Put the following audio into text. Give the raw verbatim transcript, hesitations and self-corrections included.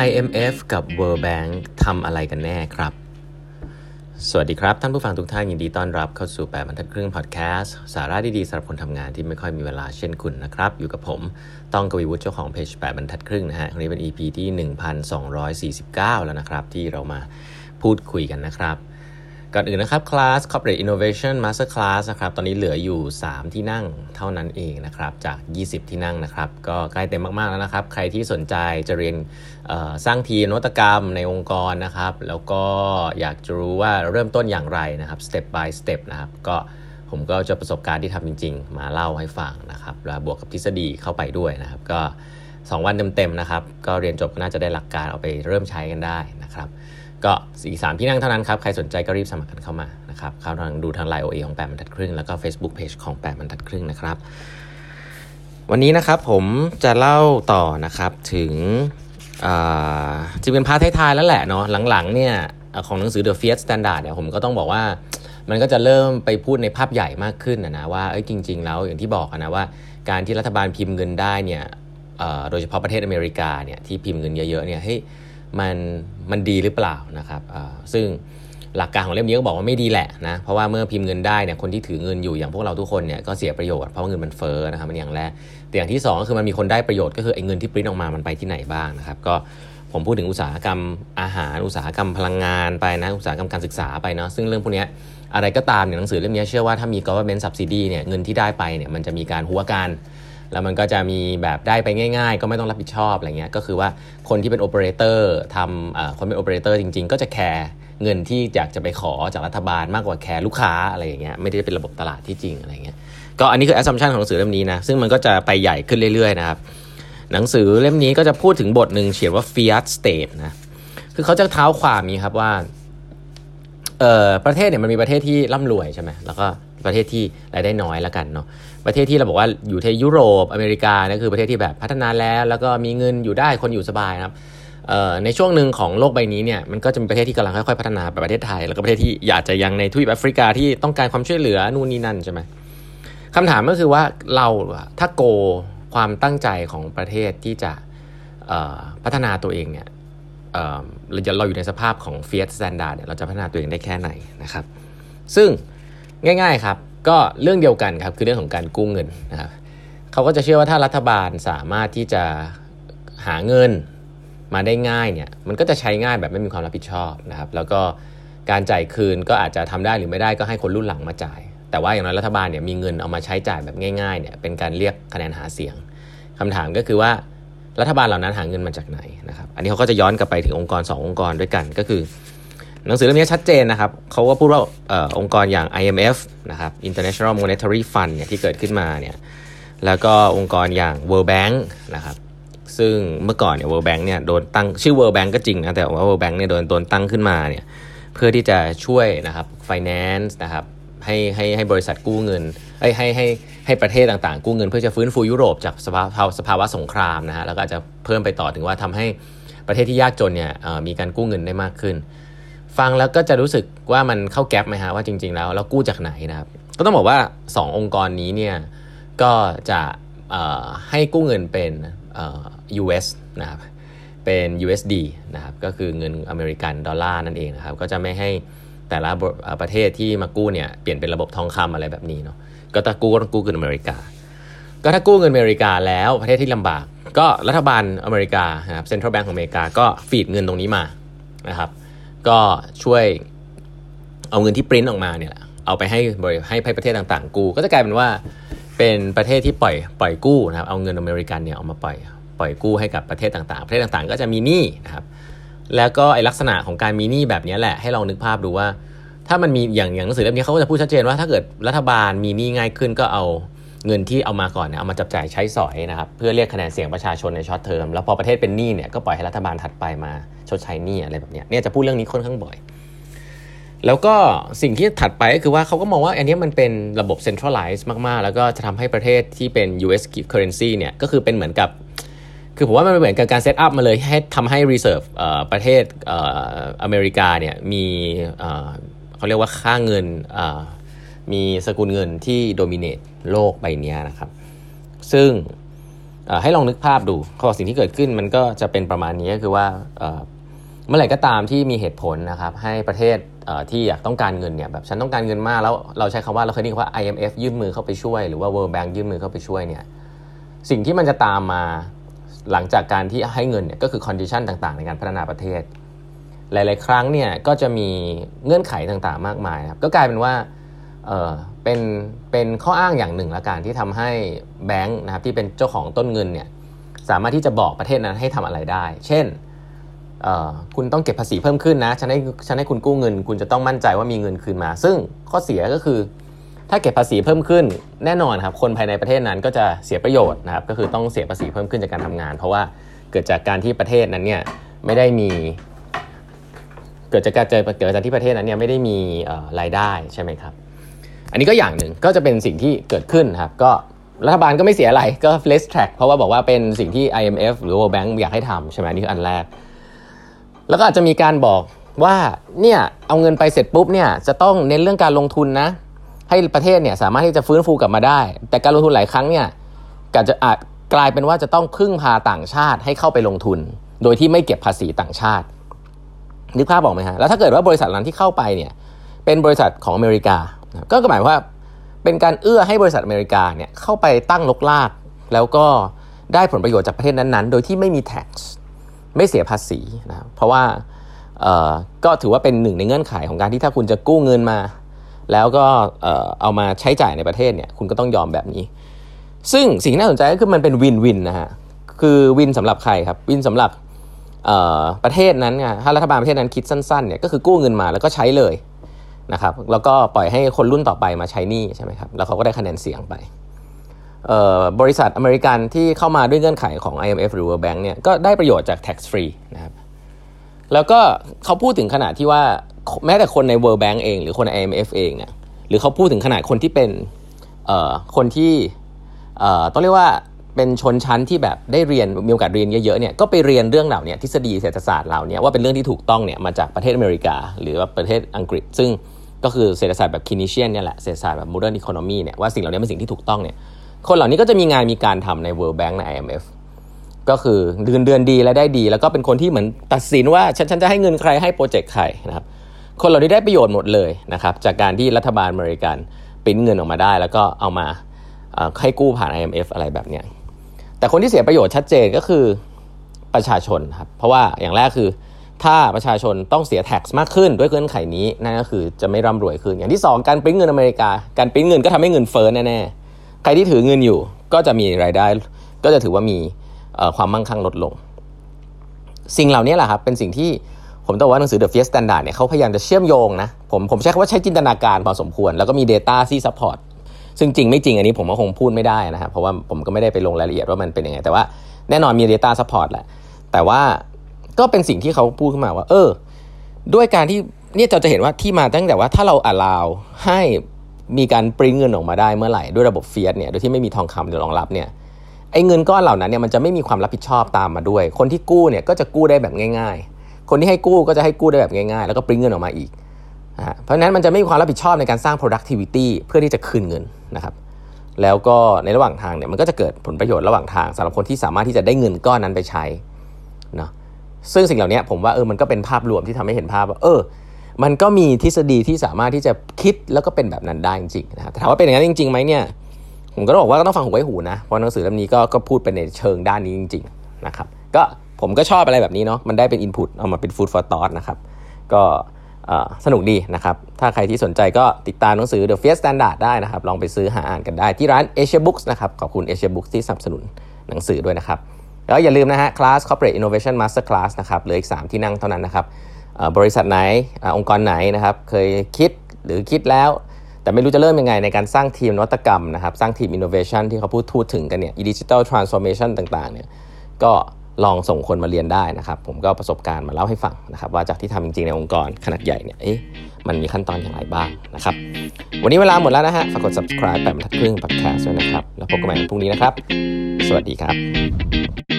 ไอ เอ็ม เอฟ กับ World Bank ทำอะไรกันแน่ครับสวัสดีครับท่านผู้ฟังทุกท่านยินดีต้อนรับเข้าสู่แปดบรรทัดครึ่งพอดแคสต์สาระดีๆสำหรับคนทำงานที่ไม่ค่อยมีเวลาเช่นคุณนะครับอยู่กับผมต้องกวีวุฒิเจ้าของเพจแปดบรรทัดครึ่งนะฮะครั้งนี้เป็น อี พี ที่ หนึ่งพันสองร้อยสี่สิบเก้า แล้วนะครับที่เรามาพูดคุยกันนะครับก่อนอื่นนะครับคลาส Corporate Innovation Master Class นะครับตอนนี้เหลืออยู่สามที่นั่งเท่านั้นเองนะครับจากยี่สิบที่นั่งนะครับก็ใกล้เต็มมากๆแล้วนะครับใครที่สนใจจะเรียนสร้างทีมนวัตกรรมในองค์กรนะครับแล้วก็อยากจะรู้ว่าเริ่มต้นอย่างไรนะครับ step by step นะครับก็ผมก็จะประสบการณ์ที่ทำจริงๆมาเล่าให้ฟังนะครับแล้วบวกกับทฤษฎีเข้าไปด้วยนะครับก็สองวันเต็มๆนะครับก็เรียนจบก็น่าจะได้หลักการเอาไปเริ่มใช้กันได้นะครับก็อีกสามที่นั่งเท่านั้นครับใครสนใจก็รีบสมัครกันเข้ามานะครับเข้าทางดูทาง ไลน์ โอ เอ ของแปดบรรทัดครึ่งแล้วก็ Facebook Page ของแปดบรรทัดครึ่งนะครับวันนี้นะครับผมจะเล่าต่อนะครับถึงจะเป็นพาร์ทท้ายๆแล้วแหละเนาะหลังๆเนี่ยของหนังสือ The Fiat Standard เนี่ยผมก็ต้องบอกว่ามันก็จะเริ่มไปพูดในภาพใหญ่มากขึ้นนะนะว่าเอ้ยจริงๆแล้วอย่างที่บอกนะว่าการที่รัฐบาลพิมพ์เงินได้เนี่ยโดยเฉพาะประเทศอเมริกาเนี่ยที่พิมพ์เงินเยอะๆเนี่ยเฮ้ยมันมันดีหรือเปล่านะครับซึ่งหลักการของเล่มนี้ก็บอกว่าไม่ดีแหละนะเพราะว่าเมื่อพิมพ์เงินได้เนี่ยคนที่ถือเงินอยู่อย่างพวกเราทุกคนเนี่ยก็เสียประโยชน์เพราะเงินมันเฟ้อนะครับมันอย่างแรกแต่อย่างที่สองก็คือมันมีคนได้ประโยชน์ก็คือไอ้เงินที่ปริ้นออกมามันไปที่ไหนบ้างนะครับก็ผมพูดถึงอุตสาหกรรมอาหารอุตสาหกรรมพลังงานไปนะอุตสาหกรรมการศึกษาไปเนาะซึ่งเรื่องพวกนี้อะไรก็ตามเนี่ยหนังสือเล่มนี้เชื่อว่าถ้ามี government subsidy เนี่ยเงินที่ได้ไปเนี่ยมันจะมีการหัวกันแล้วมันก็จะมีแบบได้ไปง่ายๆก็ไม่ต้องรับผิดชอบอะไรเงี้ยก็คือว่าคนที่เป็นโอเปอเรเตอร์ทำคนเป็นโอเปอเรเตอร์จริงๆก็จะแคร์เงินที่อยากจะไปขอจากรัฐบาลมากกว่าแคร์ลูกค้าอะไรอย่างเงี้ยไม่ได้เป็นระบบตลาดที่จริงอะไรเงี้ยก็อันนี้คือ assumption ของหนังสือเล่มนี้นะซึ่งมันก็จะไปใหญ่ขึ้นเรื่อยๆนะครับหนังสือเล่มนี้ก็จะพูดถึงบทหนึ่งเขียนว่า Fiat State นะคือเขาจะเท้าความนี้ครับว่าเอ่อประเทศเนี่ยมันมีประเทศที่ร่ำรวยใช่ไหมแล้วก็ประเทศที่รายได้น้อยแล้วกันเนาะประเทศที่เราบอกว่าอยู่ที่ยุโรปอเมริกานะคือประเทศที่แบบพัฒนาแล้วแล้วก็มีเงินอยู่ได้คนอยู่สบายนะครับในช่วงหนึ่งของโลกใบนี้เนี่ยมันก็จะมีประเทศที่กำลังค่อยๆพัฒนาแบบประเทศไทยแล้วก็ประเทศที่อยากจะยังในทวีปแอฟริกาที่ต้องการความช่วยเหลือนู่นนี่นั่นใช่ไหมคำถามก็คือว่าเราถ้าโกความตั้งใจของประเทศที่จะพัฒนาตัวเองเนี่ยเราอยู่ในสภาพของ Fiat Standard เนี่ยเราจะพัฒนาตัวเองได้แค่ไหนนะครับซึ่งง่ายๆครับก็เรื่องเดียวกันครับคือเรื่องของการกู้เงินนะครับเขาก็จะเชื่อว่าถ้ารัฐบาลสามารถที่จะหาเงินมาได้ง่ายเนี่ยมันก็จะใช้ง่ายแบบไม่มีความรับผิดชอบนะครับแล้วก็การจ่ายคืนก็อาจจะทำได้หรือไม่ได้ก็ให้คนรุ่นหลังมาจ่ายแต่ว่าอย่างน้อยรัฐบาลเนี่ยมีเงินเอามาใช้จ่ายแบบง่ายๆเนี่ยเป็นการเรียกคะแนนหาเสียงคำถามก็คือว่ารัฐบาลเหล่านั้นหาเงินมาจากไหนนะครับอันนี้เขาก็จะย้อนกลับไปถึงองค์กรสององค์กรด้วยกันก็คือหนังสือเล่มนี้ชัดเจนนะครับเขาก็พูดว่าเอ่อองค์กรอย่าง ไอ เอ็ม เอฟ นะครับ International Monetary Fund เนี่ยที่เกิดขึ้นมาเนี่ยแล้วก็องค์กรอย่าง World Bank นะครับซึ่งเมื่อก่อนเนี่ย World Bank เนี่ยโดนตั้งชื่อ World Bank ก็จริงนะแต่ว่า World Bank เนี่ยโดนโดนตั้งขึ้นมาเนี่ยเพื่อที่จะช่วยนะครับ finance นะครับให้ให้ให้บริษัทกู้เงินเอ้ยให้ให้ให้ประเทศต่างๆกู้เงินเพื่อจะฟื้นฟูยุโรปจากสภาวะสภาวะสงครามนะฮะแล้วก็อาจจะเพิ่มไปต่อถึงว่าทำให้ประเทศที่ยากจนเนี่ยเอ่อมีการกู้เงินได้มากขึ้นฟังแล้วก็จะรู้สึกว่ามันเข้าแก๊ปไหมฮะว่าจริงๆแล้วเรากู้จากไหนนะครับก็ต้องบอกว่าสอง องค์กรนี้เนี่ยก็จะให้กู้เงินเป็นเอ่อ ยู เอส นะครับเป็น ยู เอส ดี นะครับก็คือเงินอเมริกันดอลลาร์นั่นเองนะครับก็จะไม่ให้แต่ละประเทศที่มากู้เนี่ยเปลี่ยนเป็นระบบทองคำอะไรแบบนี้เนาะก็ถ้ากู้ก็ต้องกู้เงินอเมริกาก็ถ้ากู้เงินอเมริกาแล้วประเทศที่ลำบากก็รัฐบาลอเมริกานะครับ Central Bank ของอเมริกาก็ฟีดเงินตรงนี้มานะครับก็ช่วยเอาเงินที่ปริ้นออกมาเนี่ยเอาไปให้บริให้ประเทศต่างๆกู้ก็จะกลายเป็นว่าเป็นประเทศที่ปล่อยปล่อยกู้นะครับเอาเงินอเมริกันเนี่ยเอามาปล่อยปล่อยกู้ให้กับประเทศต่างๆประเทศต่างๆก็จะมีหนี้นะครับแล้วก็ไอลักษณะของการมีหนี้แบบนี้แหละให้เรานึกภาพดูว่าถ้ามันมีอย่างอย่างหนังสือเล่มนี้เขาก็จะพูดชัดเจนว่าถ้าเกิดรัฐบาลมีหนี้ง่ายขึ้นก็เอาเงินที่เอามาก่อนเนี่ยเอามาจับจ่ายใช้สอยนะครับเพื่อเรียกคะแนนเสียงประชาชนในช็อตเทอมแล้วพอประเทศเป็นหนี้เนี่ยก็ปล่อยให้รัฐบาลถัดไปมาชดใช้หนี้อะไรแบบเนี้ยเนี่ยจะพูดเรื่องนี้ค่อนข้างบ่อยแล้วก็สิ่งที่ถัดไปก็คือว่าเขาก็มองว่าอันนี้มันเป็นระบบ centralized มากๆแล้วก็จะทำให้ประเทศที่เป็น ยู เอส currency เนี่ยก็คือเป็นเหมือนกับคือผมว่ามันเหมือนกับการเซตอัพมาเลยให้ทำให้ reserve เอ่อประเทศเอ่ออเมริกาเนี่ยมีเอ่อเขาเรียกว่าค่าเงินเอ่อมีสกุลเงินที่โดมิเนตโลกใบนี้นะครับซึ่ง ให้ลองนึกภาพดูข้อสิ่งที่เกิดขึ้นมันก็จะเป็นประมาณนี้ก็คือว่าเมื่อไหร่ก็ตามที่มีเหตุผลนะครับให้ประเทศที่อยากต้องการเงินเนี่ยแบบฉันต้องการเงินมากแล้วเราใช้คำว่าเราเคยได้ยินว่า ไอ เอ็ม เอฟ ยื่นมือเข้าไปช่วยหรือว่า World Bank ยื่นมือเข้าไปช่วยเนี่ยสิ่งที่มันจะตามมาหลังจากการที่ให้เงินเนี่ยก็คือ condition ต่างๆในการพัฒนาประเทศหลายๆครั้งเนี่ยก็จะมีเงื่อนไขต่างๆมากมายครับก็กลายเป็นว่าเอ่อเป็นเป็นข้ออ้างอย่างหนึ่งละกันที่ทำให้แบงค์นะครับที่เป็นเจ้าของต้นเงินเนี่ยสามารถที่จะบอกประเทศนั้นให้ทำอะไรได้เช่นเอ่อคุณต้องเก็บภาษีเพิ่มขึ้นนะฉันให้ฉันให้คุณกู้เงินคุณจะต้องมั่นใจว่ามีเงินคืนมาซึ่งข้อเสียก็คือถ้าเก็บภาษีเพิ่มขึ้นแน่นอนครับคนภายในประเทศนั้นก็จะเสียประโยชน์นะครับก็คือต้องเสียภาษีเพิ่มขึ้นจากการทำงานเพราะว่าเกิดจากการที่ประเทศนั้นเนี่ยไม่ได้มีเกิดจากการเกิดจากที่ประเทศนั้นเนี่ยไม่ได้มีรายได้ใช่ไหมครับอันนี้ก็อย่างหนึ่งก็จะเป็นสิ่งที่เกิดขึ้นครับก็รัฐบาลก็ไม่เสียอะไรก็ fast track เพราะว่าบอกว่าเป็นสิ่งที่ ไอ เอ็ม เอฟ หรือ World Bank อยากให้ทำใช่ไหมนี่คืออันแรกแล้วก็อาจจะมีการบอกว่าเนี่ยเอาเงินไปเสร็จปุ๊บเนี่ยจะต้องเน้นเรื่องการลงทุนนะให้ประเทศเนี่ยสามารถที่จะฟื้นฟูกลับมาได้แต่การลงทุนหลายครั้งเนี่ยก็จะอาจกลายเป็นว่าจะต้องพึ่งพาต่างชาติให้เข้าไปลงทุนโดยที่ไม่เก็บภาษีต่างชาตินึกภาพออกไหมฮะแล้วถ้าเกิดว่าบริษัทนั้นที่เข้าไปเนี่ยเป็นบริษัทของอเมริกาก็หมายว่าเป็นการเอื้อให้บริษัทอเมริกาเนี่ยเข้าไปตั้งรกรากแล้วก็ได้ผลประโยชน์จากประเทศนั้นๆโดยที่ไม่มี tax ไม่เสียภาษีนะเพราะว่าเอ่อก็ถือว่าเป็นหนึ่งในเงื่อนไขของการที่ถ้าคุณจะกู้เงินมาแล้วก็เอ่อเอามาใช้จ่ายในประเทศเนี่ยคุณก็ต้องยอมแบบนี้ซึ่งสิ่งที่น่าสนใจก็คือมันเป็นวินวินนะฮะคือวินสำหรับใครครับวินสำหรับประเทศนั้นไงถ้ารัฐบาลประเทศนั้นคิดสั้นๆเนี่ยก็คือกู้เงินมาแล้วก็ใช้เลยนะครับแล้วก็ปล่อยให้คนรุ่นต่อไปมาใช้หนี้ใช่ไหมครับแล้วเขาก็ได้คะแนนเสียงไปบริษัทอเมริกันที่เข้ามาด้วยเงื่อนไขของ ไอ เอ็ม เอฟ หรือ World Bank เนี่ยก็ได้ประโยชน์จาก tax free นะครับแล้วก็เขาพูดถึงขนาดที่ว่าแม้แต่คนใน World Bank เองหรือคนใน ไอ เอ็ม เอฟ เองเนี่ยหรือเขาพูดถึงขนาดคนที่เป็นคนที่ต้องเรียกว่าเป็นชนชั้นที่แบบได้เรียนมีโอกาสเรียนเยอะๆเนี่ยก็ไปเรียนเรื่องเหล่านี้ทฤษฎีเศรษฐศาสตร์เหล่านี้ว่าเป็นเรื่องที่ถูกต้องเนี่ยมาจากประเทศอเมริกาหรือว่าประเทศอังกฤษซึ่งก็คือเศรษฐศาสตร์แบบคินิเชียนเนี่ยแหละเศรษฐศาสตร์แบบโมเดิร์นอีโคโนมีเนี่ยว่าสิ่งเหล่านี้เป็นสิ่งที่ถูกต้องเนี่ยคนเหล่านี้ก็จะมีงานมีการทำใน World Bank ใน ไอ เอ็ม เอฟ ก็คือเดือนเดือนดีและได้ดีแล้วก็เป็นคนที่เหมือนตัดสินว่าฉันฉันจะให้เงินใครให้โปรเจกต์ใครนะครับคนเหล่านี้ได้ประโยชน์หมดเลยนะครับจากการที่รัฐบาลอเมริกันปริ้นเงินออกมาได้แล้วก็เอามาให้กู้ผ่าน ไอ เอ็ม เอฟ อะไรแบบเนี้ยแต่คนที่เสียประโยชน์ชัดเจนก็คือประชาชนครับเพราะว่าอย่างแรกคือถ้าประชาชนต้องเสีย tax มากขึ้นด้วยเงื่อนไขนี้นั่นก็คือจะไม่ร่ำรวยขึ้นอย่างที่สองการปริ้นเงินอเมริกาการปริ้นเงินก็ทำให้เงินเฟ้อแน่ๆใครที่ถือเงินอยู่ก็จะมีรายได้ก็จะถือว่ามีความมั่งคั่งลดลงสิ่งเหล่านี้แหละครับเป็นสิ่งที่ผมต้องว่าหนังสือ The Fiat Standard เนี่ยเขาพยายามจะเชื่อมโยงนะผมผมใช้คำว่าใช้จินตนาการพอสมควรแล้วก็มี data ที่ supportซึ่งจริงไม่จริงอันนี้ผมก็คงพูดไม่ได้นะครับเพราะว่าผมก็ไม่ได้ไปลงรายละเอียดว่ามันเป็นยังไงแต่ว่าแน่นอนมี data support แหละแต่ว่าก็เป็นสิ่งที่เขาพูดขึ้นมาว่าเออด้วยการที่เนี่ยเราจะเห็นว่าที่มาตั้งแต่ว่าถ้าเราallowให้มีการปริ้นเงินออกมาได้เมื่อไหร่ด้วยระบบ Fiat เนี่ยโดยที่ไม่มีทองคำรองรับเนี่ยไอ้เงินก้อนเหล่านั้นเนี่ยมันจะไม่มีความรับผิดชอบตามมาด้วยคนที่กู้เนี่ยก็จะกู้ได้แบบง่ายๆคนที่ให้กู้ก็จะให้กู้ได้แบบง่ายๆแล้วก็ปริ้นเงินออกมาอีกเพราะฉะนั้นมันจะไม่มีความรับผิดชอบในการสร้าง productivity เพื่อที่จะคืนเงินนะครับแล้วก็ในระหว่างทางเนี่ยมันก็จะเกิดผลประโยชน์ระหว่างทางสำหรับคนที่สามารถที่จะได้เงินก้อนนั้นไปใช้เนาะซึ่งสิ่งเหล่านี้ผมว่าเออมันก็เป็นภาพรวมที่ทำให้เห็นภาพว่าเออมันก็มีทฤษฎีที่สามารถที่จะคิดแล้วก็เป็นแบบนั้นได้จริงๆนะครับถามว่าเป็นอย่างนั้นจริงๆไหมเนี่ยผมก็บอกว่าก็ต้องฟังหูไว้หูนะเพราะหนังสือเล่มนี้ก็ก็พูดไปในเชิงด้านนี้จริงๆนะครับก็ผมก็ชอบอะไรแบบนี้เนาะมันได้เป็น input เอามาเป็น food for thought นะครับก็สนุกดีนะครับถ้าใครที่สนใจก็ติดตามหนังสือ The Fiat Standard ได้นะครับลองไปซื้อหาอ่านกันได้ที่ร้าน Asia Books นะครับขอบคุณ Asia Books ที่สนับสนุนหนังสือด้วยนะครับแล้วอย่าลืมนะฮะคลาส Corporate Innovation Master Class นะครับเหลืออีกสามที่นั่งเท่านั้นนะครับบริษัทไหนองค์กรไหนนะครับเคยคิดหรือคิดแล้วแต่ไม่รู้จะเริ่มยังไงในการสร้างทีมนวัตกรรมนะครับสร้างทีม Innovation ที่เขาพูดทูดถึงกันเนี่ย Digital Transformation ต่างๆเนี่ยก็ลองส่งคนมาเรียนได้นะครับผมก็ประสบการณ์มาเล่าให้ฟังนะครับว่าจากที่ทำจริงๆในองค์กรขนาดใหญ่เนี่ยเอ๊ะมันมีขั้นตอนอย่างไรบ้างนะครับวันนี้เวลาหมดแล้วนะฮะฝากกด subscribe แปดบรรทัดครึ่ง podcast ด้วยนะครับแล้วพบกันใหม่พรุ่งนี้นะครับสวัสดีครับ